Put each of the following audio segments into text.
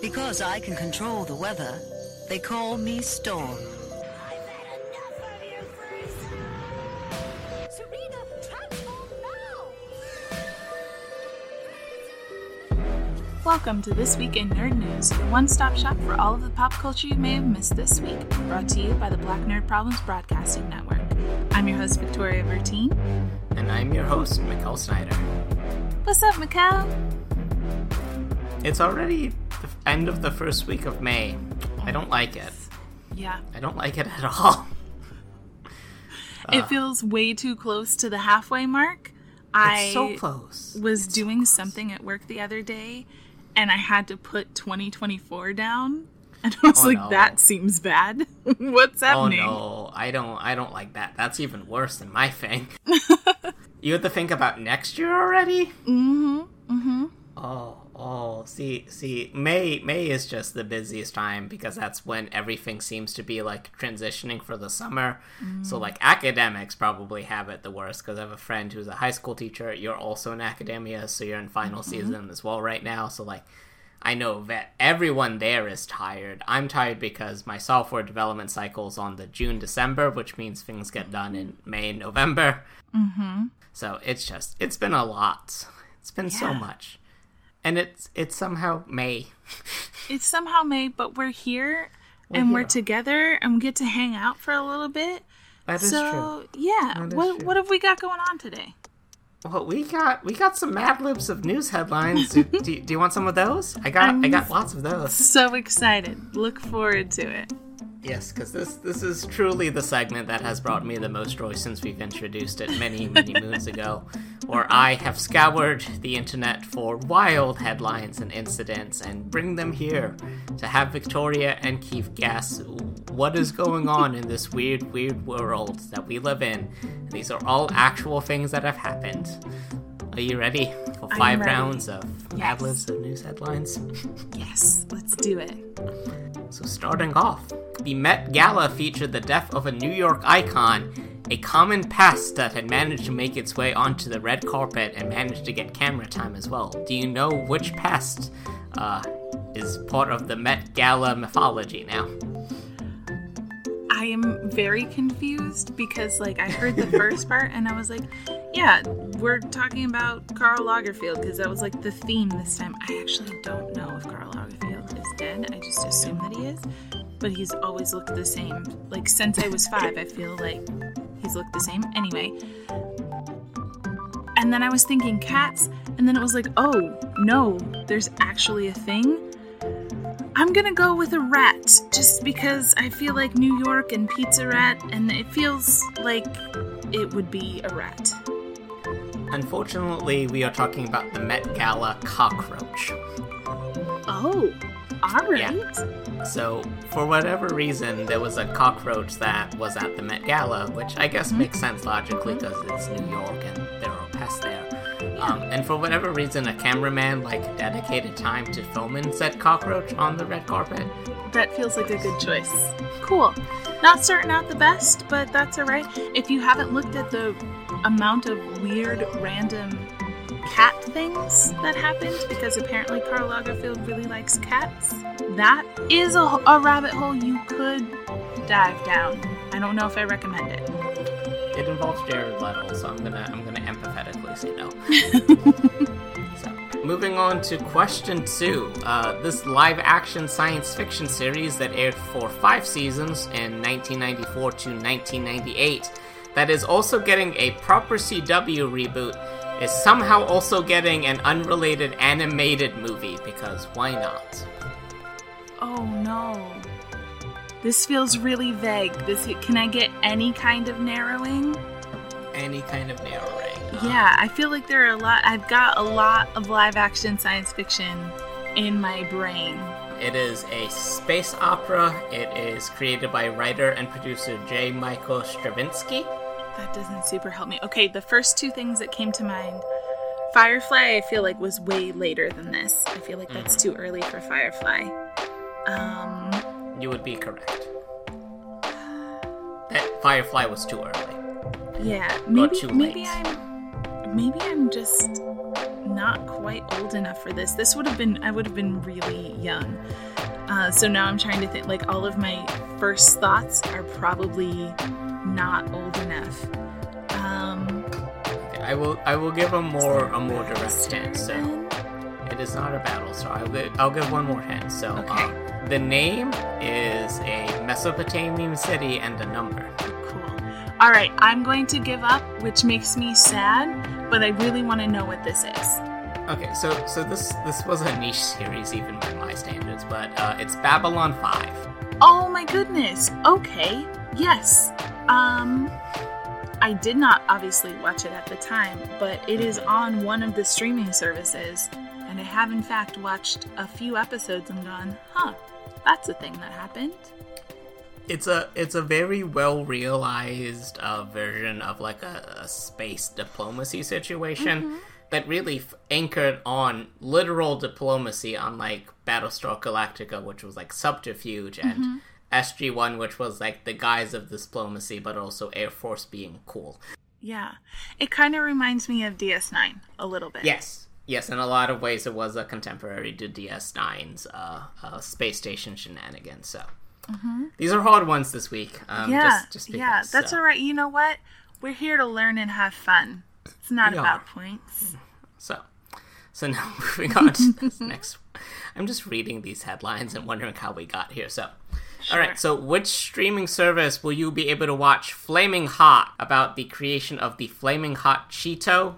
Because I can control the weather, they call me Storm. I've had enough of you, Frieza! Serena, transform now! Welcome to This Week in Nerd News, the one-stop shop for all of the pop culture you may have missed this week, brought to you by the Black Nerd Problems Broadcasting Network. I'm your host, Victoria Vertine. And I'm your host, Mikkel Snyder. What's up, Mikkel? It's already the end of the first week of May. I don't like it. Yeah. I don't like it at all. It feels way too close to the halfway mark. I was doing something at work the other day, and I had to put 2024 down. And I was that seems bad. What's happening? Oh, no. I don't like that. That's even worse than my thing. You have to think about next year already? Mm-hmm. Mm-hmm. Oh, see, May is just the busiest time because that's when everything seems to be, like, transitioning for the summer. Mm. So, like, academics probably have it the worst because I have a friend who's a high school teacher. You're also in academia, so you're in final season as well right now. So, like, I know that everyone there is tired. I'm tired because my software development cycle is on the June-December, which means things get done in May and November. Mm-hmm. So it's been a lot. It's been so much. And it's somehow May. It's somehow May, but we're here and we're together and we get to hang out for a little bit. That is true. So, yeah. What have we got going on today? Well, we got some Mad Libs of news headlines. Do you want some of those? I got lots of those. So excited! Look forward to it. Yes, because this is truly the segment that has brought me the most joy since we've introduced it many moons ago, where I have scoured the internet for wild headlines and incidents and bring them here to have Victoria and Keith guess what is going on in this weird world that we live in. And these are all actual things that have happened. Are you ready for five rounds of Mad Libs of news headlines? Yes, let's do it. So starting off, the Met Gala featured the death of a New York icon, a common past that had managed to make its way onto the red carpet and managed to get camera time as well. Do you know which past is part of the Met Gala mythology now? I am very confused because, like, I heard the first part and I was like, yeah, we're talking about Karl Lagerfeld because that was, like, the theme this time. I actually don't know if Karl Lagerfeld is dead. I just assume that he is. But he's always looked the same. Like, since I was 5, I feel like he's looked the same. Anyway. And then I was thinking cats, and then it was like, oh, no, there's actually a thing. I'm going to go with a rat, just because I feel like New York and Pizza Rat, and it feels like it would be a rat. Unfortunately, we are talking about the Met Gala cockroach. Oh, all right. Yeah. So, for whatever reason, there was a cockroach that was at the Met Gala, which I guess makes sense logically because it's New York and there are pests there. And for whatever reason, a cameraman, like, dedicated time to filming said cockroach on the red carpet. That feels like a good choice. Cool. Not starting out the best, but that's all right. If you haven't looked at the amount of weird, random cat things that happened, because apparently Karl Lagerfeld really likes cats. That is a rabbit hole you could dive down. I don't know if I recommend it. It involves Jared Leto, so I'm gonna empathetically say no. So, moving on to question 2. This live-action science fiction series that aired for 5 seasons in 1994 to 1998, that is also getting a proper CW reboot, is somehow also getting an unrelated animated movie, because why not? Oh no. This feels really vague. Can I get any kind of narrowing? Any kind of narrowing. Yeah, I feel like there are I've got a lot of live action science fiction in my brain. It is a space opera. It is created by writer and producer J. Michael Stravinsky. That doesn't super help me. Okay, the first 2 things that came to mind. Firefly, I feel like, was way later than this. I feel like that's too early for Firefly. You would be correct. That Firefly was too early. Yeah, maybe I'm just not quite old enough for this. This would have been, I would have been really young. So now I'm trying to think, like, all of my first thoughts are probably not old enough. I will give a more direct hint. So it is not a battle star. I'll give one more hint. So okay. The name is a Mesopotamian city and a number. Cool. All right, I'm going to give up, which makes me sad, but I really want to know what this is. Okay, so this was a niche series, even by my standards, but it's Babylon 5. Oh my goodness! Okay, yes. I did not obviously watch it at the time, but it is on one of the streaming services, and I have in fact watched a few episodes and gone, huh, that's a thing that happened. It's a very well realized version of like a space diplomacy situation. Mm-hmm. That really anchored on literal diplomacy, unlike Battlestar Galactica, which was like subterfuge, and mm-hmm. SG-1, which was like the guise of diplomacy, but also Air Force being cool. Yeah. It kind of reminds me of DS9 a little bit. Yes. Yes, in a lot of ways it was a contemporary to DS9's space station shenanigans. So mm-hmm. These are hard ones this week. Just because, yeah, that's all right. You know what? We're here to learn and have fun. It's not about points. So now moving on to this next. I'm just reading these headlines and wondering how we got here. So, sure. All right. So, which streaming service will you be able to watch Flaming Hot, about the creation of the Flaming Hot Cheeto?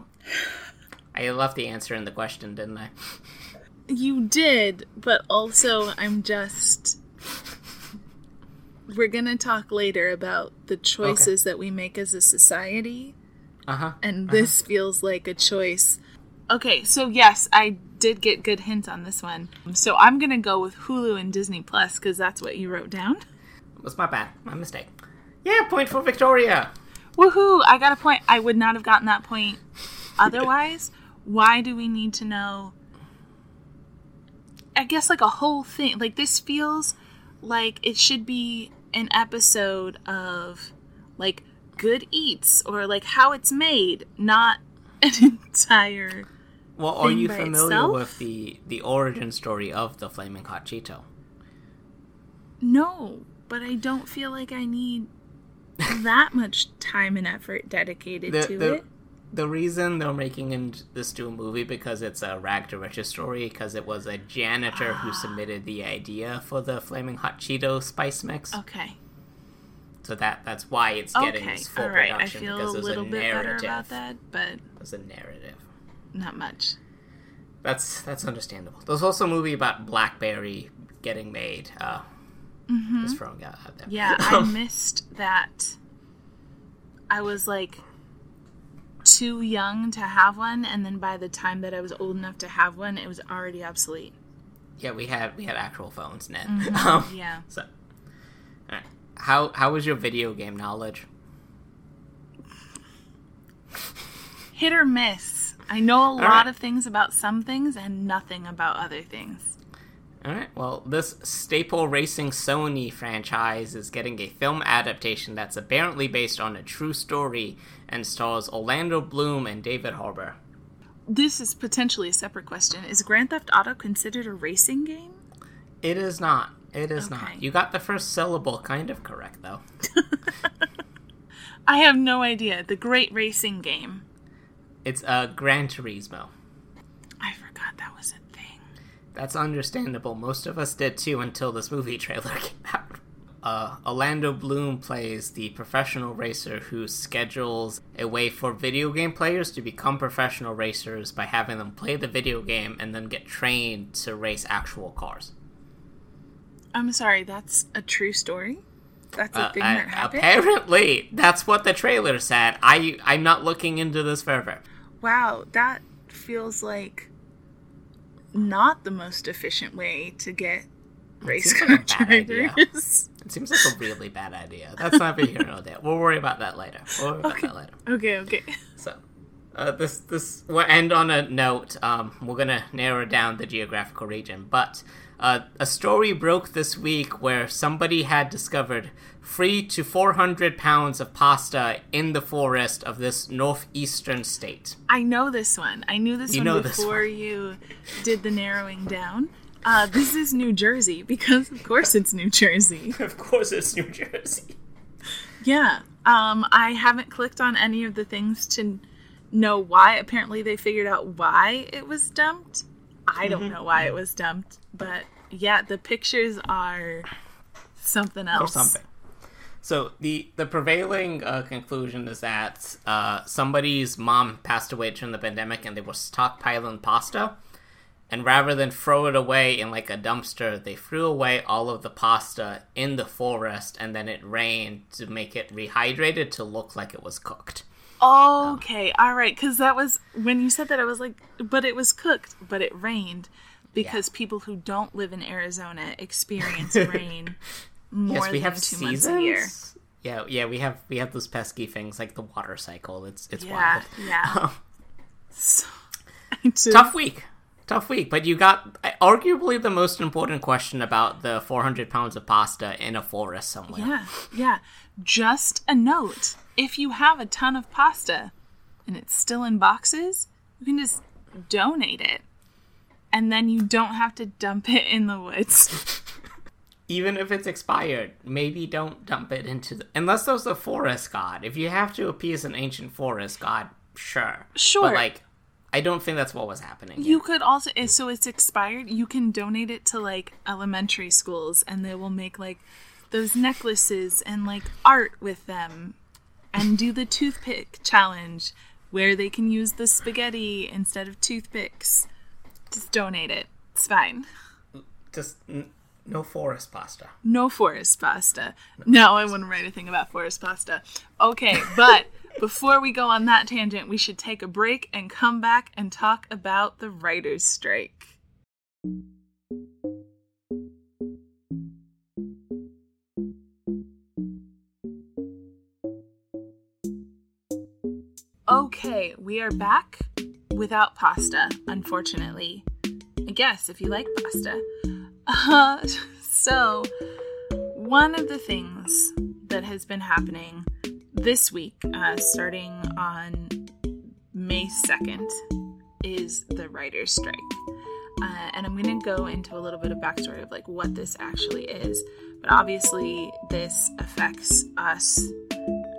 I left the answer in the question, didn't I? You did, but also I'm just... We're going to talk later about the choices that we make as a society. Uh-huh. And this feels like a choice. Okay, so yes, I did get good hints on this one. So I'm going to go with Hulu and Disney Plus because that's what you wrote down. That's my bad. My mistake. Yeah, point for Victoria. Woohoo! I got a point. I would not have gotten that point otherwise. Why do we need to know? I guess like a whole thing. Like this feels like it should be an episode of like Good Eats or like how it's made, not an entire well thing. Are you by familiar itself? With the origin story of the Flaming Hot Cheeto? No, but I don't feel like I need that much time and effort dedicated to it. The reason they're making this to a movie because it's a rag to riches story, because it was a janitor who submitted the idea for the Flaming Hot Cheeto spice mix. Okay. So that's why it's getting this full production, because there's a narrative. I feel a little bit better about that, but... There's a narrative. Not much. That's understandable. There's also a movie about BlackBerry getting made. Just throwing out there. Yeah, I missed that. I was, like, too young to have one, and then by the time that I was old enough to have one, it was already obsolete. Yeah, we had actual phones then. Mm-hmm. Yeah. So, all right. How was your video game knowledge? Hit or miss. I know a lot of things about some things and nothing about other things. All right. Well, this staple racing Sony franchise is getting a film adaptation that's apparently based on a true story and stars Orlando Bloom and David Harbour. This is potentially a separate question. Is Grand Theft Auto considered a racing game? It is not. It is not. You got the first syllable kind of correct, though. I have no idea. The great racing game. It's Gran Turismo. I forgot that was a thing. That's understandable. Most of us did, too, until this movie trailer came out. Orlando Bloom plays the professional racer who schedules a way for video game players to become professional racers by having them play the video game and then get trained to race actual cars. I'm sorry, that's a true story? That's a thing that happened? Apparently, that's what the trailer said. I'm not looking into this further. Wow, that feels like not the most efficient way to get race car drivers. It seems like a really bad idea. That's not for here nor there. We'll worry about that later. Okay. So, this will end on a note. We're going to narrow down the geographical region, but... A story broke this week where somebody had discovered 300 to 400 pounds of pasta in the forest of this northeastern state. I know this one. I knew this one before you did the narrowing down. This is New Jersey, because of course it's New Jersey. Of course it's New Jersey. Yeah. I haven't clicked on any of the things to know why. Apparently they figured out why it was dumped. I don't know why it was dumped, but yeah, the pictures are something else. Or something. So the prevailing conclusion is that somebody's mom passed away during the pandemic and they were stockpiling pasta. And rather than throw it away in like a dumpster, they threw away all of the pasta in the forest, and then it rained to make it rehydrated to look like it was cooked. Okay, all right, because that was, when you said that, I was like, but it was cooked, but it rained, because people who don't live in Arizona experience rain more than 2 months a year. Yeah, we have those pesky things like the water cycle. It's wild. Yeah. So, tough week, but you got arguably the most important question about the 400 pounds of pasta in a forest somewhere. Yeah. Just a note. If you have a ton of pasta and it's still in boxes, you can just donate it. And then you don't have to dump it in the woods. Even if it's expired, maybe don't dump it into the... Unless there's a forest god. If you have to appease an ancient forest god, sure. But, like, I don't think that's what was happening. You could also... So it's expired. You can donate it to, like, elementary schools. And they will make, like, those necklaces and, like, art with them. And do the toothpick challenge, where they can use the spaghetti instead of toothpicks. Just donate it. It's fine. Just no forest pasta. No, I wouldn't write a thing about forest pasta. Okay, but before we go on that tangent, we should take a break and come back and talk about the writer's strike. Okay, we are back without pasta, unfortunately. I guess, if you like pasta. So, one of the things that has been happening this week, starting on May 2nd, is the writer's strike. And I'm going to go into a little bit of backstory of like what this actually is. But obviously, this affects us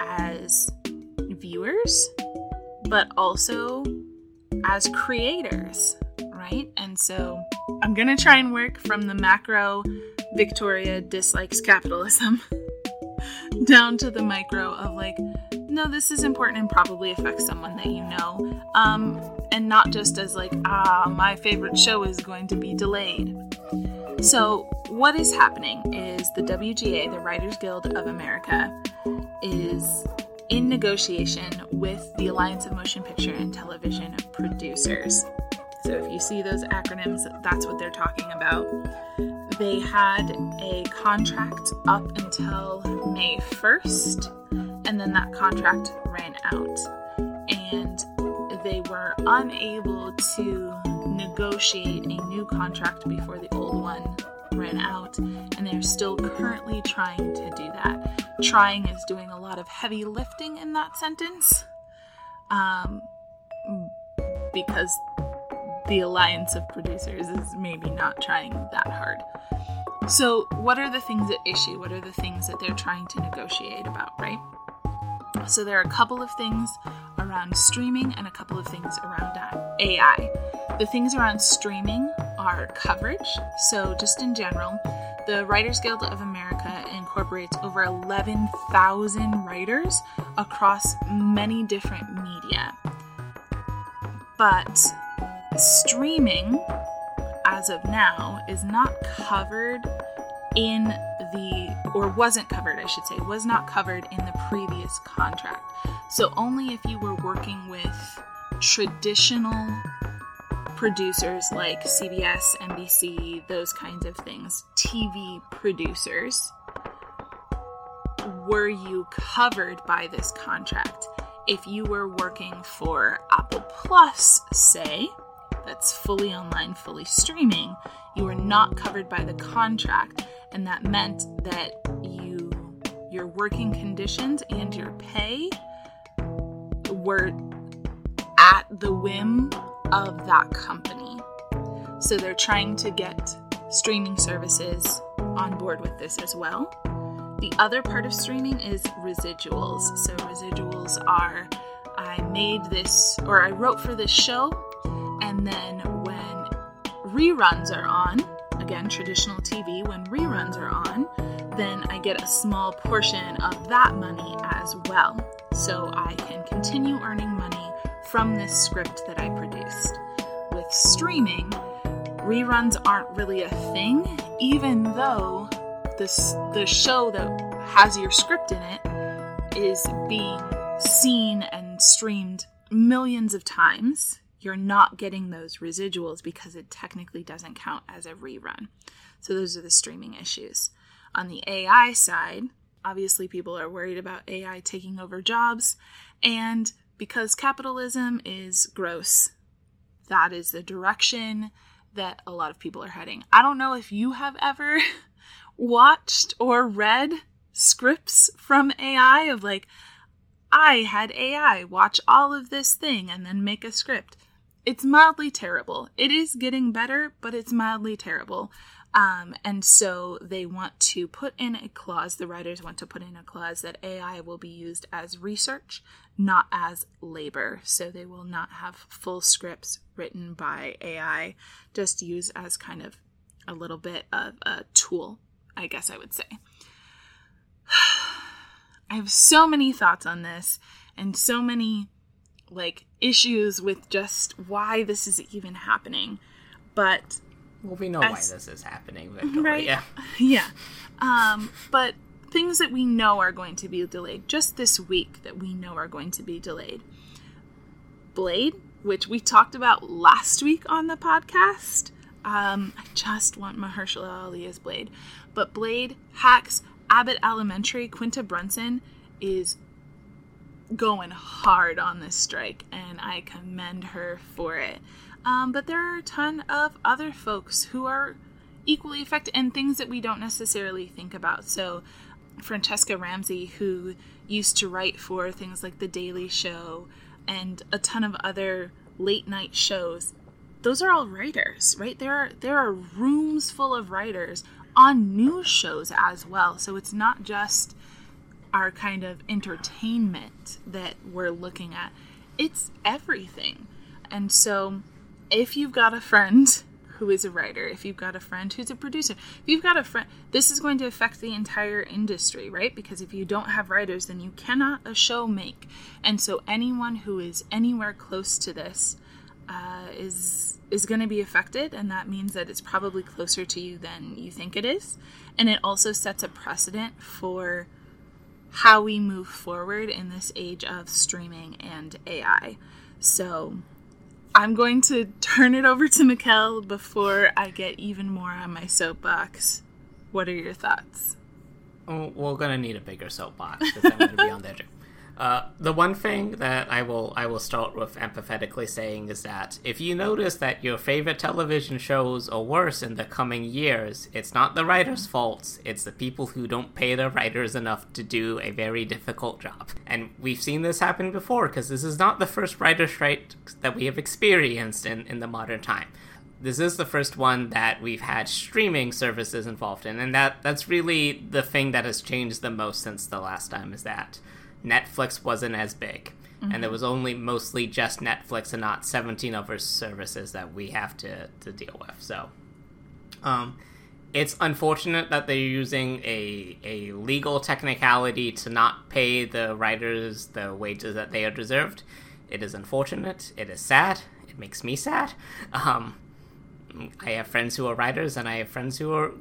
as viewers, but also as creators, right? And so I'm going to try and work from the macro Victoria dislikes capitalism down to the micro of like, no, this is important and probably affects someone that you know. And not just as like, my favorite show is going to be delayed. So what is happening is the WGA, the Writers Guild of America, is in negotiation with the Alliance of Motion Picture and Television Producers. So if you see those acronyms, that's what they're talking about. They had a contract up until May 1st, and then that contract ran out. And they were unable to negotiate a new contract before the old one ran out, and they're still currently trying to do that. Trying is doing a lot of heavy lifting in that sentence, because the Alliance of Producers is maybe not trying that hard. So what are the things at issue? What are the things that they're trying to negotiate about, right? So there are a couple of things around streaming and a couple of things around AI. The things around streaming are coverage. So just in general, the Writers Guild of America incorporates over 11,000 writers across many different media. But streaming, as of now, is not covered in the, or wasn't covered, I should say, was not covered in the previous contract. So only if you were working with traditional producers like CBS, NBC, those kinds of things, TV producers, were you covered by this contract. If you were working for Apple Plus, say, that's fully online, fully streaming. You were not covered by the contract, and that meant that your working conditions and your pay were at the whim of that company. So they're trying to get streaming services on board with this as well. The other part of streaming is residuals. So residuals are, I wrote for this show, and then when reruns are on, again, traditional TV, when reruns are on, then I get a small portion of that money as well. So I can continue earning money from this script that I produced. With streaming, reruns aren't really a thing, even though the show that has your script in it is being seen and streamed millions of times. You're not getting those residuals because it technically doesn't count as a rerun. So those are the streaming issues. On the AI side, obviously people are worried about AI taking over jobs, and because capitalism is gross, that is the direction that a lot of people are heading. I don't know if you have ever watched or read scripts from AI of like, I had AI watch all of this thing and then make a script. It's mildly terrible. It is getting better, but it's mildly terrible. And so they want to put in a clause, the writers want to put in a clause that AI will be used as research, not as labor. So they will not have full scripts written by AI, just used as kind of a little bit of a tool, I guess I would say. I have so many thoughts on this and so many issues with just why this is even happening, but... Well, we know why this is happening, Victoria. Right? Yeah. But things that we know are going to be delayed, just this week that we know are going to be delayed. Blade, which we talked about last week on the podcast. I just want Mahershala Ali as Blade. But Blade hacks Abbott Elementary. Quinta Brunson is going hard on this strike, and I commend her for it. But there are a ton of other folks who are equally affected and things that we don't necessarily think about. So Francesca Ramsey, who used to write for things like The Daily Show and a ton of other late night shows, those are all writers, right? There are rooms full of writers on news shows as well. So it's not just our kind of entertainment that we're looking at. It's everything. And so... if you've got a friend who is a writer, if you've got a friend who's a producer, if you've got a friend, this is going to affect the entire industry, right? Because if you don't have writers, then you cannot a show make. And so anyone who is anywhere close to this is going to be affected. And that means that it's probably closer to you than you think it is. And it also sets a precedent for how we move forward in this age of streaming and AI. So... I'm going to turn it over to Mikkel before I get even more on my soapbox. What are your thoughts? Oh, we're going to need a bigger soapbox because I'm going to be on there too. The one thing that I will start with empathetically saying is that if you notice that your favorite television shows are worse in the coming years, it's not the writers' faults, it's the people who don't pay their writers enough to do a very difficult job. And we've seen this happen before, because this is not the first writer strike that we have experienced in the modern time. This is the first one that we've had streaming services involved in, and that's really the thing that has changed the most since the last time, is that Netflix wasn't as big, mm-hmm. and there was only mostly just Netflix and not 17 other services that we have to deal with. So it's unfortunate that they're using a legal technicality to not pay the writers the wages that they are deserved. It is unfortunate. It is sad. It makes me sad. I have friends who are writers, and I have friends who are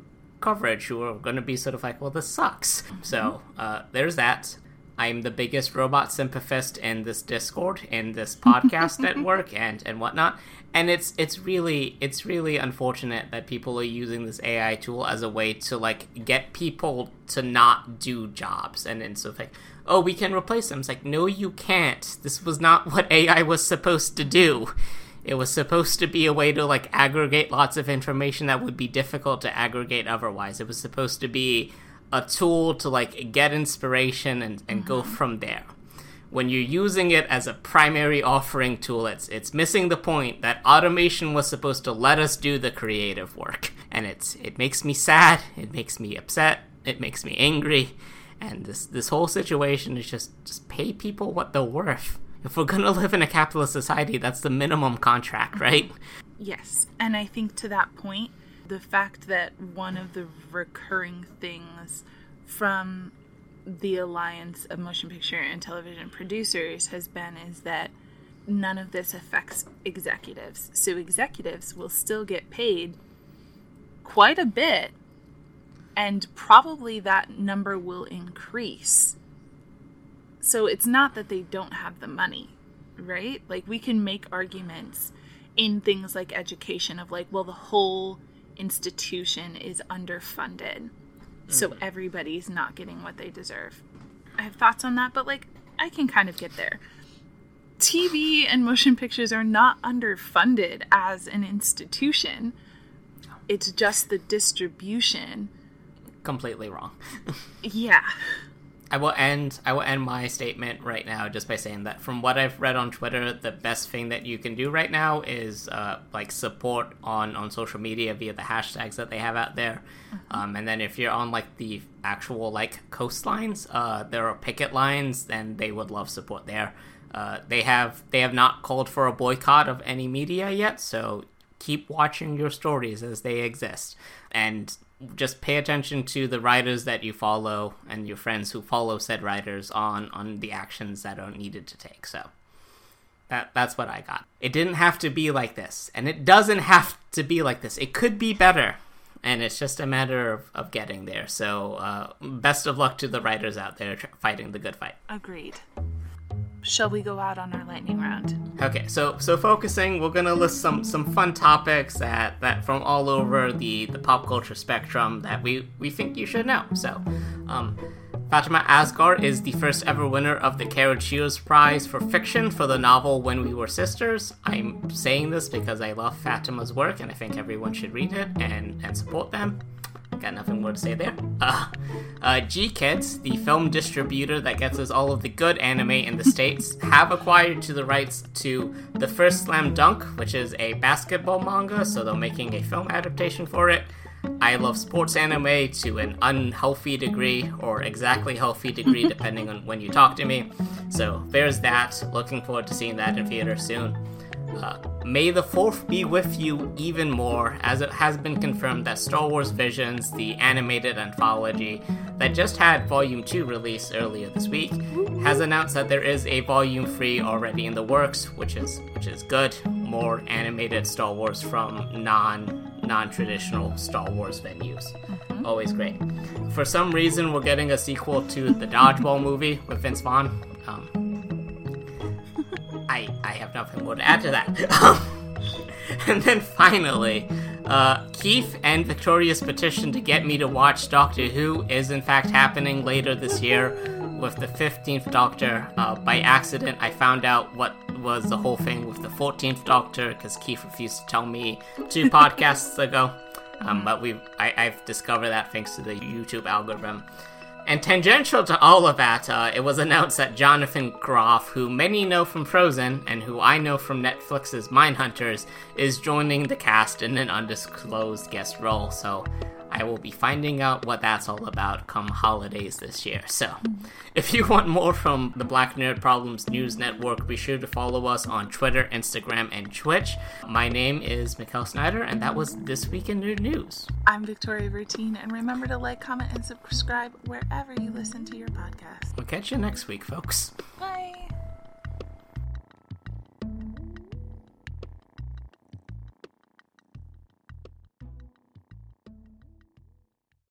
coverage who are going to be sort of like, well, this sucks. Mm-hmm. So there's that. I'm the biggest robot sympathist in this Discord, in this podcast network, and whatnot. And it's really unfortunate that people are using this AI tool as a way to get people to not do jobs. And so oh, we can replace them. It's like, no, you can't. This was not what AI was supposed to do. It was supposed to be a way to, like, aggregate lots of information that would be difficult to aggregate otherwise. It was supposed to be a tool to, like, get inspiration and mm-hmm. go from there. When you're using it as a primary offering tool, it's missing the point that automation was supposed to let us do the creative work. And it makes me sad, it makes me upset, it makes me angry. And this whole situation is just pay people what they're worth. If we're going to live in a capitalist society, that's the minimum contract, right? Yes, and I think to that point, the fact that one of the recurring things from the Alliance of Motion Picture and Television Producers has been is that none of this affects executives. So executives will still get paid quite a bit, and probably that number will increase. So it's not that they don't have the money, right? Like, we can make arguments in things like education of like, well, the whole institution is underfunded. So everybody's not getting what they deserve. I have thoughts on that, but, like, I can kind of get there. TV and motion pictures are not underfunded as an institution. It's just the distribution. Completely wrong. Yeah. I will end my statement right now just by saying that from what I've read on Twitter, the best thing that you can do right now is support on social media via the hashtags that they have out there. Mm-hmm. And then if you're on like the actual like coastlines, there are picket lines, then they would love support there. They have not called for a boycott of any media yet, so keep watching your stories as they exist. And just pay attention to the writers that you follow and your friends who follow said writers on the actions that are needed to take. So that's what I got. It didn't have to be like this, and it doesn't have to be like this. It could be better, and it's just a matter of getting there. So best of luck to the writers out there fighting the good fight. Agreed. Shall we go out on our lightning round? Okay, so focusing, we're going to list some fun topics that from all over the pop culture spectrum that we think you should know. So, Fatima Asghar is the first ever winner of the Karol Chio's Prize for Fiction for the novel When We Were Sisters. I'm saying this because I love Fatima's work, and I think everyone should read it and support them. Got nothing more to say there. GKids, the film distributor that gets us all of the good anime in the States, have acquired the rights to The First Slam Dunk, which is a basketball manga, so they're making a film adaptation for it. I love sports anime to an unhealthy degree, or exactly healthy degree, depending on when you talk to me. So there's that. Looking forward to seeing that in theater soon. May the 4th be with you even more, as it has been confirmed that Star Wars Visions, the animated anthology that just had Volume 2 released earlier this week, has announced that there is a Volume 3 already in the works, which is good. More animated Star Wars from non-traditional Star Wars venues. Always great. For some reason, we're getting a sequel to the Dodgeball movie with Vince Vaughn. I have nothing more to add to that. And then finally, Keith and Victoria's petition to get me to watch Doctor Who is in fact happening later this year with the 15th Doctor. By accident, I found out what was the whole thing with the 14th Doctor because Keith refused to tell me 2 podcasts ago. But I've discovered that thanks to the YouTube algorithm. And tangential to all of that, it was announced that Jonathan Groff, who many know from Frozen, and who I know from Netflix's Mindhunters, is joining the cast in an undisclosed guest role, so I will be finding out what that's all about come holidays this year. So, if you want more from the Black Nerd Problems News Network, be sure to follow us on Twitter, Instagram, and Twitch. My name is Mikkel Snyder, and that was This Week in Nerd News. I'm Victoria Vertine, and remember to like, comment, and subscribe wherever you listen to your podcast. We'll catch you next week, folks. Bye.